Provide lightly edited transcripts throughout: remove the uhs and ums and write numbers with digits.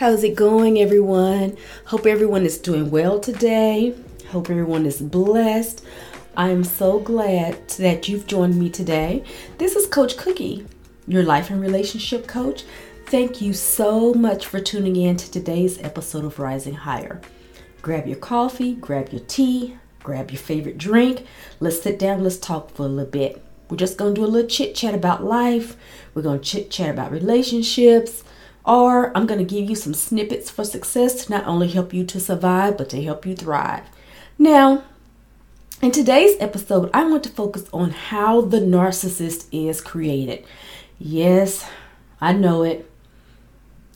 How's it going, everyone? Hope everyone is doing well today. Hope everyone is blessed. I am so glad that you've joined me today. This is Coach Cookie, your life and relationship coach. Thank you so much for tuning in to today's episode of Rising Higher. Grab your coffee, grab your tea, grab your favorite drink. Let's sit down, let's talk for a little bit. We're just going to do a little chit chat about life. We're going to chit chat about relationships. Or I'm going to give you some snippets for success to not only help you to survive, but to help you thrive. Now, in today's episode, I want to focus on how the narcissist is created. Yes, I know it,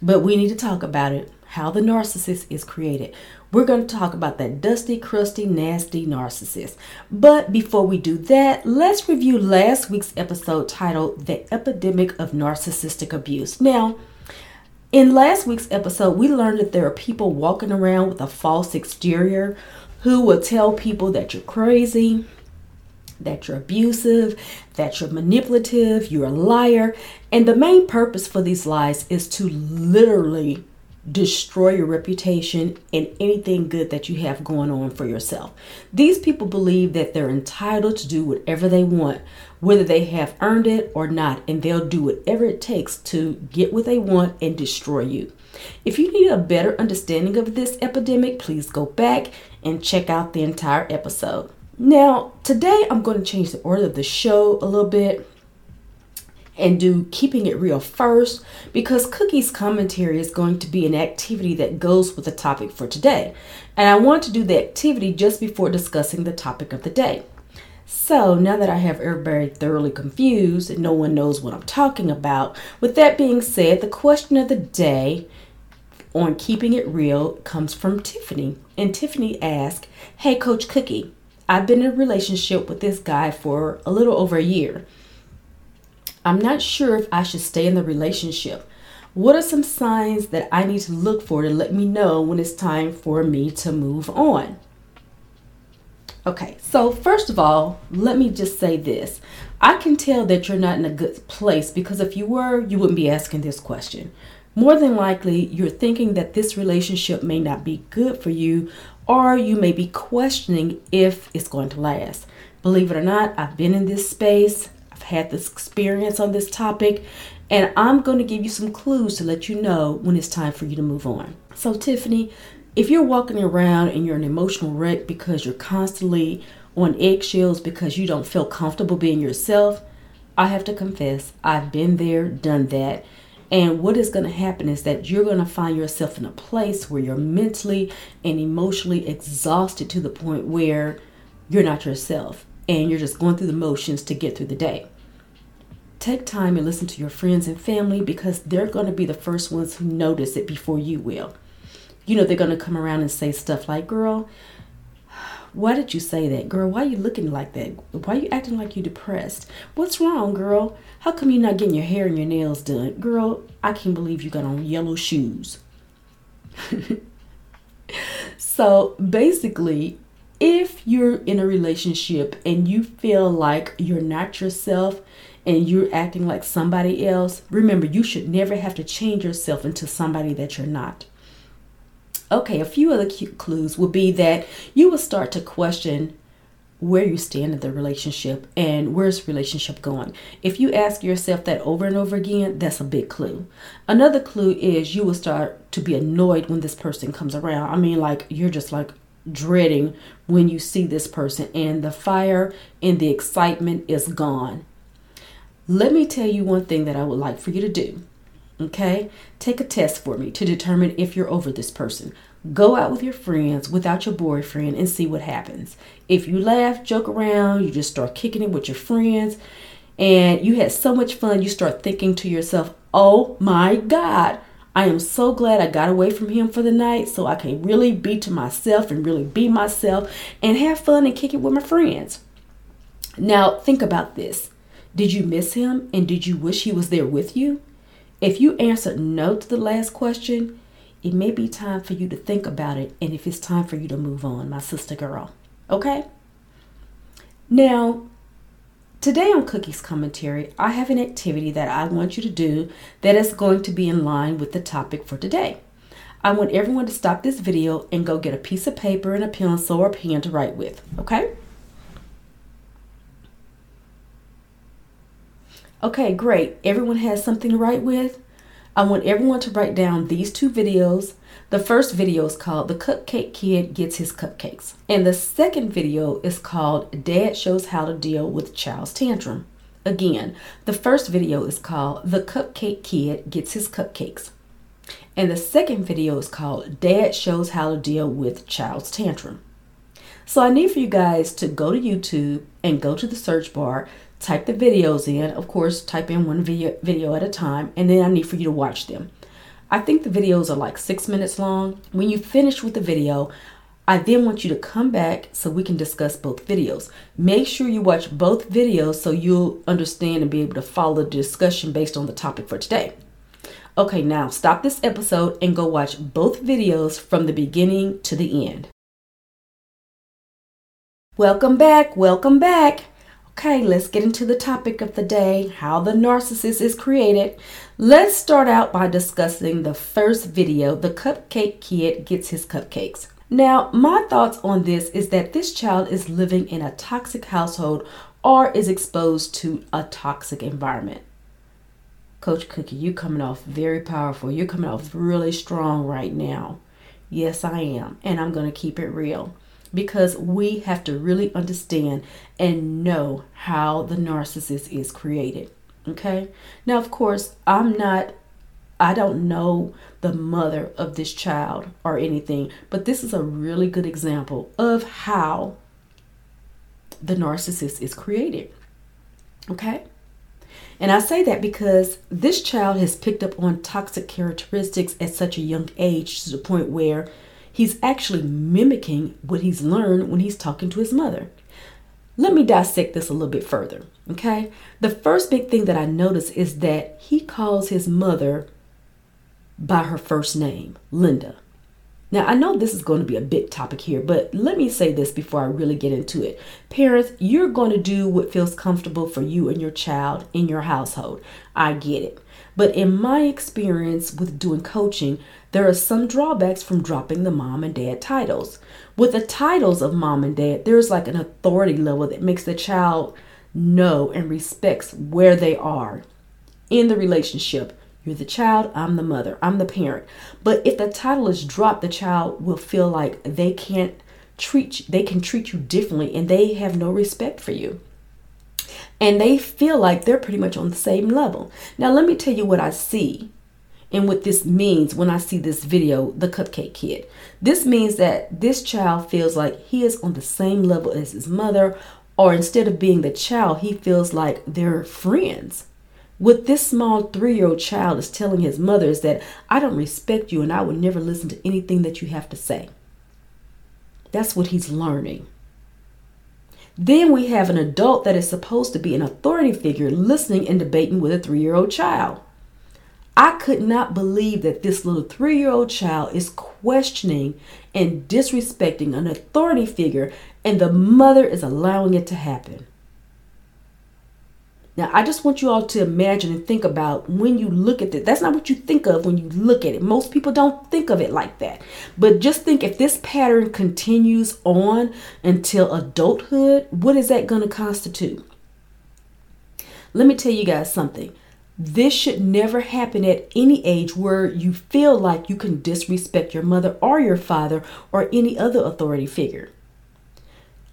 but we need to talk about it. How the narcissist is created. We're going to talk about that dusty, crusty, nasty narcissist. But before we do that, let's review last week's episode titled The Epidemic of Narcissistic Abuse. Now, in last week's episode, we learned that there are people walking around with a false exterior who will tell people that you're crazy, that you're abusive, that you're manipulative, you're a liar. And the main purpose for these lies is to literally destroy your reputation and anything good that you have going on for yourself. These people believe that they're entitled to do whatever they want, whether they have earned it or not, and they'll do whatever it takes to get what they want and destroy you. If you need a better understanding of this epidemic, please go back and check out the entire episode. Now, today I'm going to change the order of the show a little bit and do keeping it real first, because Cookie's commentary is going to be an activity that goes with the topic for today. And I want to do the activity just before discussing the topic of the day. So now that I have everybody thoroughly confused and no one knows what I'm talking about, with that being said, the question of the day on Keeping It Real comes from Tiffany. And Tiffany asks, "Hey, Coach Cookie, I've been in a relationship with this guy for a little over a year. I'm not sure if I should stay in the relationship. What are some signs that I need to look for to let me know when it's time for me to move on?" Okay, so first of all, let me just say this. I can tell that you're not in a good place, because if you were, you wouldn't be asking this question. More than likely, you're thinking that this relationship may not be good for you, or you may be questioning if it's going to last. Believe it or not, I've been in this space. I've had this experience on this topic, and I'm going to give you some clues to let you know when it's time for you to move on. So Tiffany, if you're walking around and you're an emotional wreck because you're constantly on eggshells because you don't feel comfortable being yourself, I have to confess, I've been there, done that. And what is going to happen is that you're going to find yourself in a place where you're mentally and emotionally exhausted to the point where you're not yourself. And you're just going through the motions to get through the day. Take time and listen to your friends and family, because they're going to be the first ones who notice it before you will. You know, they're going to come around and say stuff like, "Girl, why did you say that? Girl, why are you looking like that? Why are you acting like you're depressed? What's wrong, girl? How come you're not getting your hair and your nails done? Girl, I can't believe you got on yellow shoes." So basically, if you're in a relationship and you feel like you're not yourself and you're acting like somebody else, remember, you should never have to change yourself into somebody that you're not. Okay, a few other cute clues will be that you will start to question where you stand in the relationship and where's the relationship going. If you ask yourself that over and over again, that's a big clue. Another clue is you will start to be annoyed when this person comes around. I mean, like, you're just like dreading when you see this person, and the fire and the excitement is gone. Let me tell you one thing that I would like for you to do. Okay, take a test for me to determine if you're over this person. Go out with your friends without your boyfriend and see what happens. If you laugh, joke around, you just start kicking it with your friends, and you had so much fun, you start thinking to yourself, "Oh my God, I am so glad I got away from him for the night so I can really be to myself and really be myself and have fun and kick it with my friends." Now, think about this. Did you miss him, and did you wish he was there with you? If you answered no to the last question, it may be time for you to think about it, and if it's time for you to move on, my sister girl. Okay? Now, today on Cookie's Commentary, I have an activity that I want you to do that is going to be in line with the topic for today. I want everyone to stop this video and go get a piece of paper and a pencil or a pen to write with, okay? Okay, great. Everyone has something to write with. I want everyone to write down these two videos. The first video is called The Cupcake Kid Gets His Cupcakes. And the second video is called Dad Shows How to Deal with Child's Tantrum. Again, the first video is called The Cupcake Kid Gets His Cupcakes. And the second video is called Dad Shows How to Deal with Child's Tantrum. So I need for you guys to go to YouTube and go to the search bar, type the videos in, of course, type in one video at a time, and then I need for you to watch them. I think the videos are like 6 minutes long. When you finish with the video, I then want you to come back so we can discuss both videos. Make sure you watch both videos so you'll understand and be able to follow the discussion based on the topic for today. Okay, now stop this episode and go watch both videos from the beginning to the end. Welcome back, welcome back. Okay, let's get into the topic of the day, how the narcissist is created. Let's start out by discussing the first video, The Cupcake Kid Gets His Cupcakes. Now, my thoughts on this is that this child is living in a toxic household or is exposed to a toxic environment. Coach Cookie, you're coming off very powerful. You're coming off really strong right now. Yes, I am. And I'm going to keep it real, because we have to really understand and know how the narcissist is created. Okay. Now, of course, I don't know the mother of this child or anything, but this is a really good example of how the narcissist is created. Okay. And I say that because this child has picked up on toxic characteristics at such a young age to the point where he's actually mimicking what he's learned when he's talking to his mother. Let me dissect this a little bit further, okay? The first big thing that I notice is that he calls his mother by her first name, Linda. Now, I know this is going to be a big topic here, but let me say this before I really get into it. Parents, you're going to do what feels comfortable for you and your child in your household. I get it. But in my experience with doing coaching, there are some drawbacks from dropping the mom and dad titles. With the titles of mom and dad, there's like an authority level that makes the child know and respects where they are in the relationship. You're the child, I'm the mother, I'm the parent. But if the title is dropped, the child will feel like they can treat you differently and they have no respect for you. And they feel like they're pretty much on the same level. Now, let me tell you what I see and what this means when I see this video, The Cupcake Kid. This means that this child feels like he is on the same level as his mother, or instead of being the child, he feels like they're friends. What this small 3-year-old child is telling his mother is that I don't respect you and I would never listen to anything that you have to say. That's what he's learning. Then we have an adult that is supposed to be an authority figure listening and debating with a 3-year-old child. I could not believe that this little 3-year-old child is questioning and disrespecting an authority figure, and the mother is allowing it to happen. Now, I just want you all to imagine and think about when you look at this. That's not what you think of when you look at it. Most people don't think of it like that. But just think, if this pattern continues on until adulthood, what is that going to constitute? Let me tell you guys something. This should never happen at any age where you feel like you can disrespect your mother or your father or any other authority figure.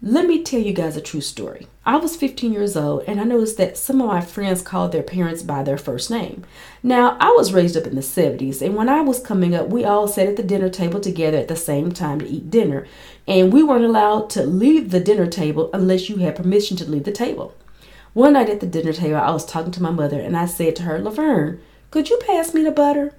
Let me tell you guys a true story. I was 15 years old and I noticed that some of my friends called their parents by their first name. Now, I was raised up in the 70s, and when I was coming up, we all sat at the dinner table together at the same time to eat dinner. And we weren't allowed to leave the dinner table unless you had permission to leave the table. One night at the dinner table, I was talking to my mother and I said to her, "Laverne, could you pass me the butter?"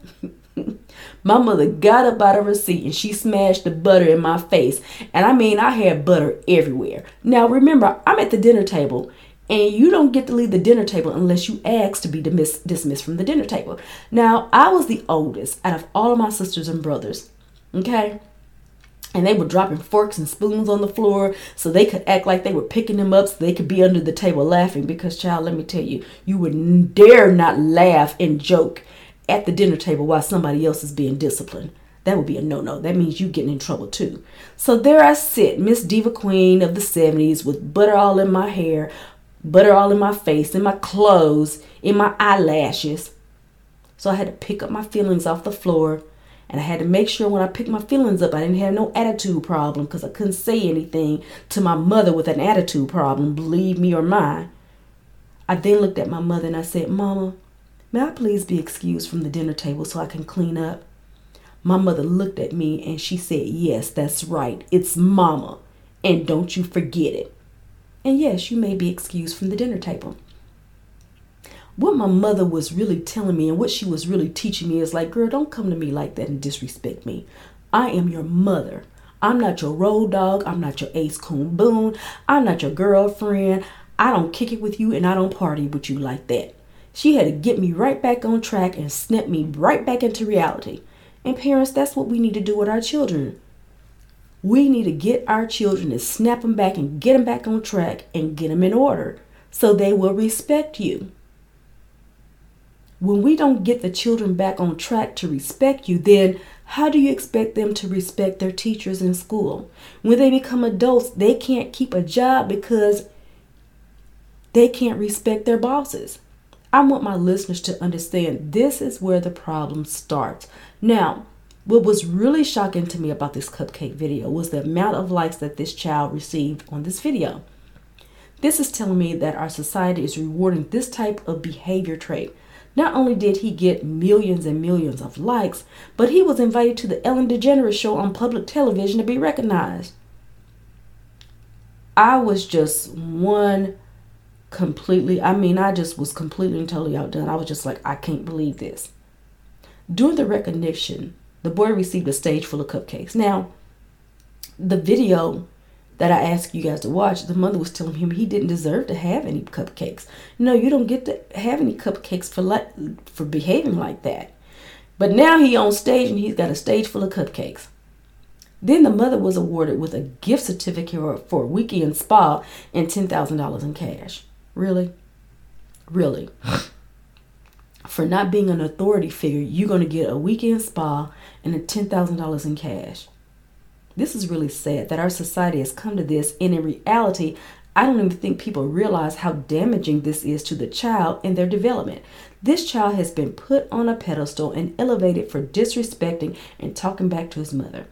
My mother got up out of her seat and she smashed the butter in my face. And I mean, I had butter everywhere. Now, remember, I'm at the dinner table and you don't get to leave the dinner table unless you ask to be dismissed from the dinner table. Now, I was the oldest out of all of my sisters and brothers. Okay. And they were dropping forks and spoons on the floor so they could act like they were picking them up so they could be under the table laughing. Because, child, let me tell you, you would dare not laugh and joke at the dinner table while somebody else is being disciplined. That would be a no-no. That means you getting in trouble too. So there I sit, Miss Diva Queen of the 70s, with butter all in my hair, butter all in my face, in my clothes, in my eyelashes. So I had to pick up my feelings off the floor, and I had to make sure when I picked my feelings up, I didn't have no attitude problem, because I couldn't say anything to my mother with an attitude problem, believe me or mine. I then looked at my mother and I said, "Mama, may I please be excused from the dinner table so I can clean up?" My mother looked at me and she said, "Yes, that's right. It's Mama. And don't you forget it. And yes, you may be excused from the dinner table." What my mother was really telling me and what she was really teaching me is like, girl, don't come to me like that and disrespect me. I am your mother. I'm not your road dog. I'm not your ace coon boon. I'm not your girlfriend. I don't kick it with you and I don't party with you like that. She had to get me right back on track and snap me right back into reality. And parents, that's what we need to do with our children. We need to get our children and snap them back and get them back on track and get them in order so they will respect you. When we don't get the children back on track to respect you, then how do you expect them to respect their teachers in school? When they become adults, they can't keep a job because they can't respect their bosses. I want my listeners to understand this is where the problem starts. Now, what was really shocking to me about this cupcake video was the amount of likes that this child received on this video. This is telling me that our society is rewarding this type of behavior trait. Not only did he get millions and millions of likes, but he was invited to the Ellen DeGeneres show on public television to be recognized. I just was completely and totally outdone. I was just like, I can't believe this. During the recognition, the boy received a stage full of cupcakes. Now, the video that I asked you guys to watch, the mother was telling him he didn't deserve to have any cupcakes. No, you don't get to have any cupcakes for behaving like that. But now he on stage and he's got a stage full of cupcakes. Then the mother was awarded with a gift certificate for a weekend spa and $10,000 in cash. Really? Really? For not being an authority figure, you're going to get a weekend spa and $10,000 in cash. This is really sad that our society has come to this, and in reality, I don't even think people realize how damaging this is to the child and their development. This child has been put on a pedestal and elevated for disrespecting and talking back to his mother.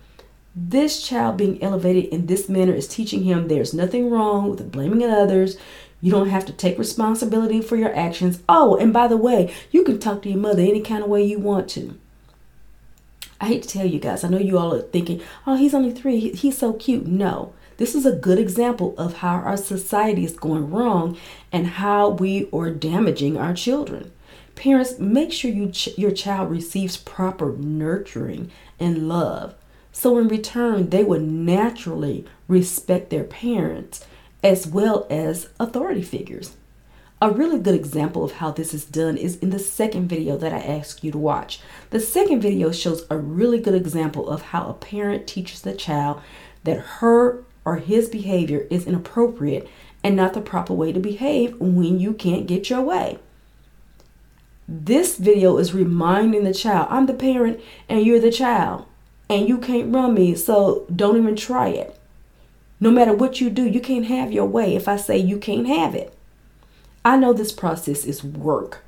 This child being elevated in this manner is teaching him there's nothing wrong with blaming others. You don't have to take responsibility for your actions. Oh, and by the way, you can talk to your mother any kind of way you want to. I hate to tell you guys, I know you all are thinking, oh, he's only 3, he's so cute. No, this is a good example of how our society is going wrong and how we are damaging our children. Parents, make sure your child receives proper nurturing and love. So in return, they would naturally respect their parents as well as authority figures. A really good example of how this is done is in the second video that I asked you to watch. The second video shows a really good example of how a parent teaches the child that her or his behavior is inappropriate and not the proper way to behave when you can't get your way. This video is reminding the child, I'm the parent and you're the child, and you can't run me, so don't even try it. No matter what you do, you can't have your way if I say you can't have it. I know this process is work.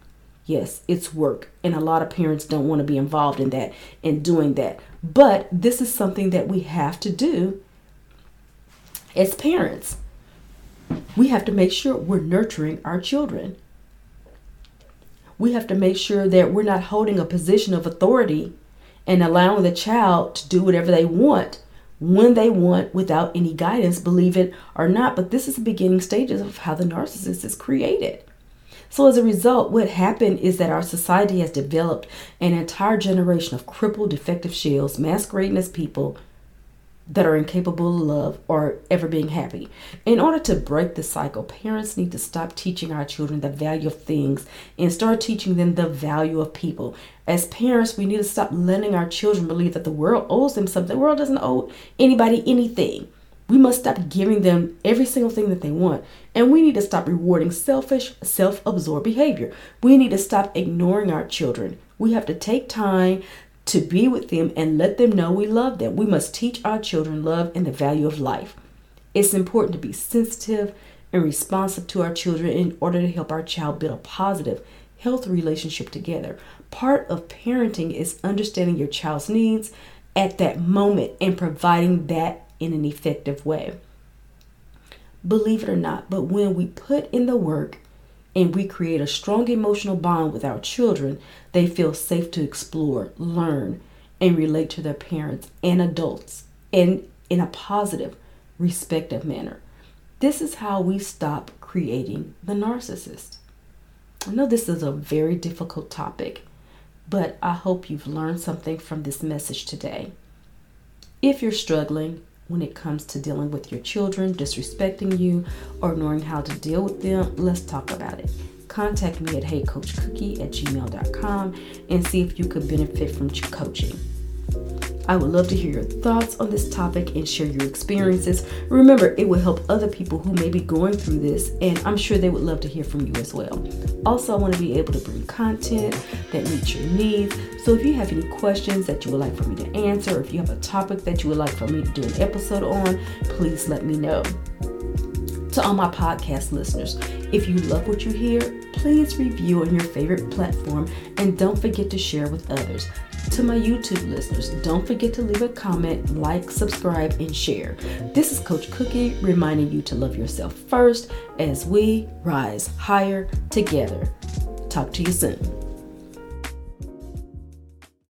Yes, it's work. And a lot of parents don't want to be involved in that and doing that. But this is something that we have to do as parents. We have to make sure we're nurturing our children. We have to make sure that we're not holding a position of authority and allowing the child to do whatever they want when they want without any guidance, believe it or not. But this is the beginning stages of how the narcissist is created. So as a result, what happened is that our society has developed an entire generation of crippled, defective shells masquerading as people that are incapable of love or ever being happy. In order to break the cycle, parents need to stop teaching our children the value of things and start teaching them the value of people. As parents, we need to stop letting our children believe that the world owes them something. The world doesn't owe anybody anything. We must stop giving them every single thing that they want. And we need to stop rewarding selfish, self-absorbed behavior. We need to stop ignoring our children. We have to take time to be with them and let them know we love them. We must teach our children love and the value of life. It's important to be sensitive and responsive to our children in order to help our child build a positive, healthy relationship together. Part of parenting is understanding your child's needs at that moment and providing that in an effective way. Believe it or not, but when we put in the work and we create a strong emotional bond with our children, they feel safe to explore, learn, and relate to their parents and adults and in a positive, respectful manner. This is how we stop creating the narcissist. I know this is a very difficult topic, but I hope you've learned something from this message today. If you're struggling when it comes to dealing with your children, disrespecting you, or knowing how to deal with them, let's talk about it. Contact me at heycoachcookie@gmail.com and see if you could benefit from coaching. I would love to hear your thoughts on this topic and share your experiences. Remember, it will help other people who may be going through this, and I'm sure they would love to hear from you as well. Also, I want to be able to bring content that meets your needs. So if you have any questions that you would like for me to answer, or if you have a topic that you would like for me to do an episode on, please let me know. To all my podcast listeners, if you love what you hear, please review on your favorite platform and don't forget to share with others. To my YouTube listeners, don't forget to leave a comment, like, subscribe, and share. This is Coach Cookie reminding you to love yourself first as we rise higher together. Talk to you soon.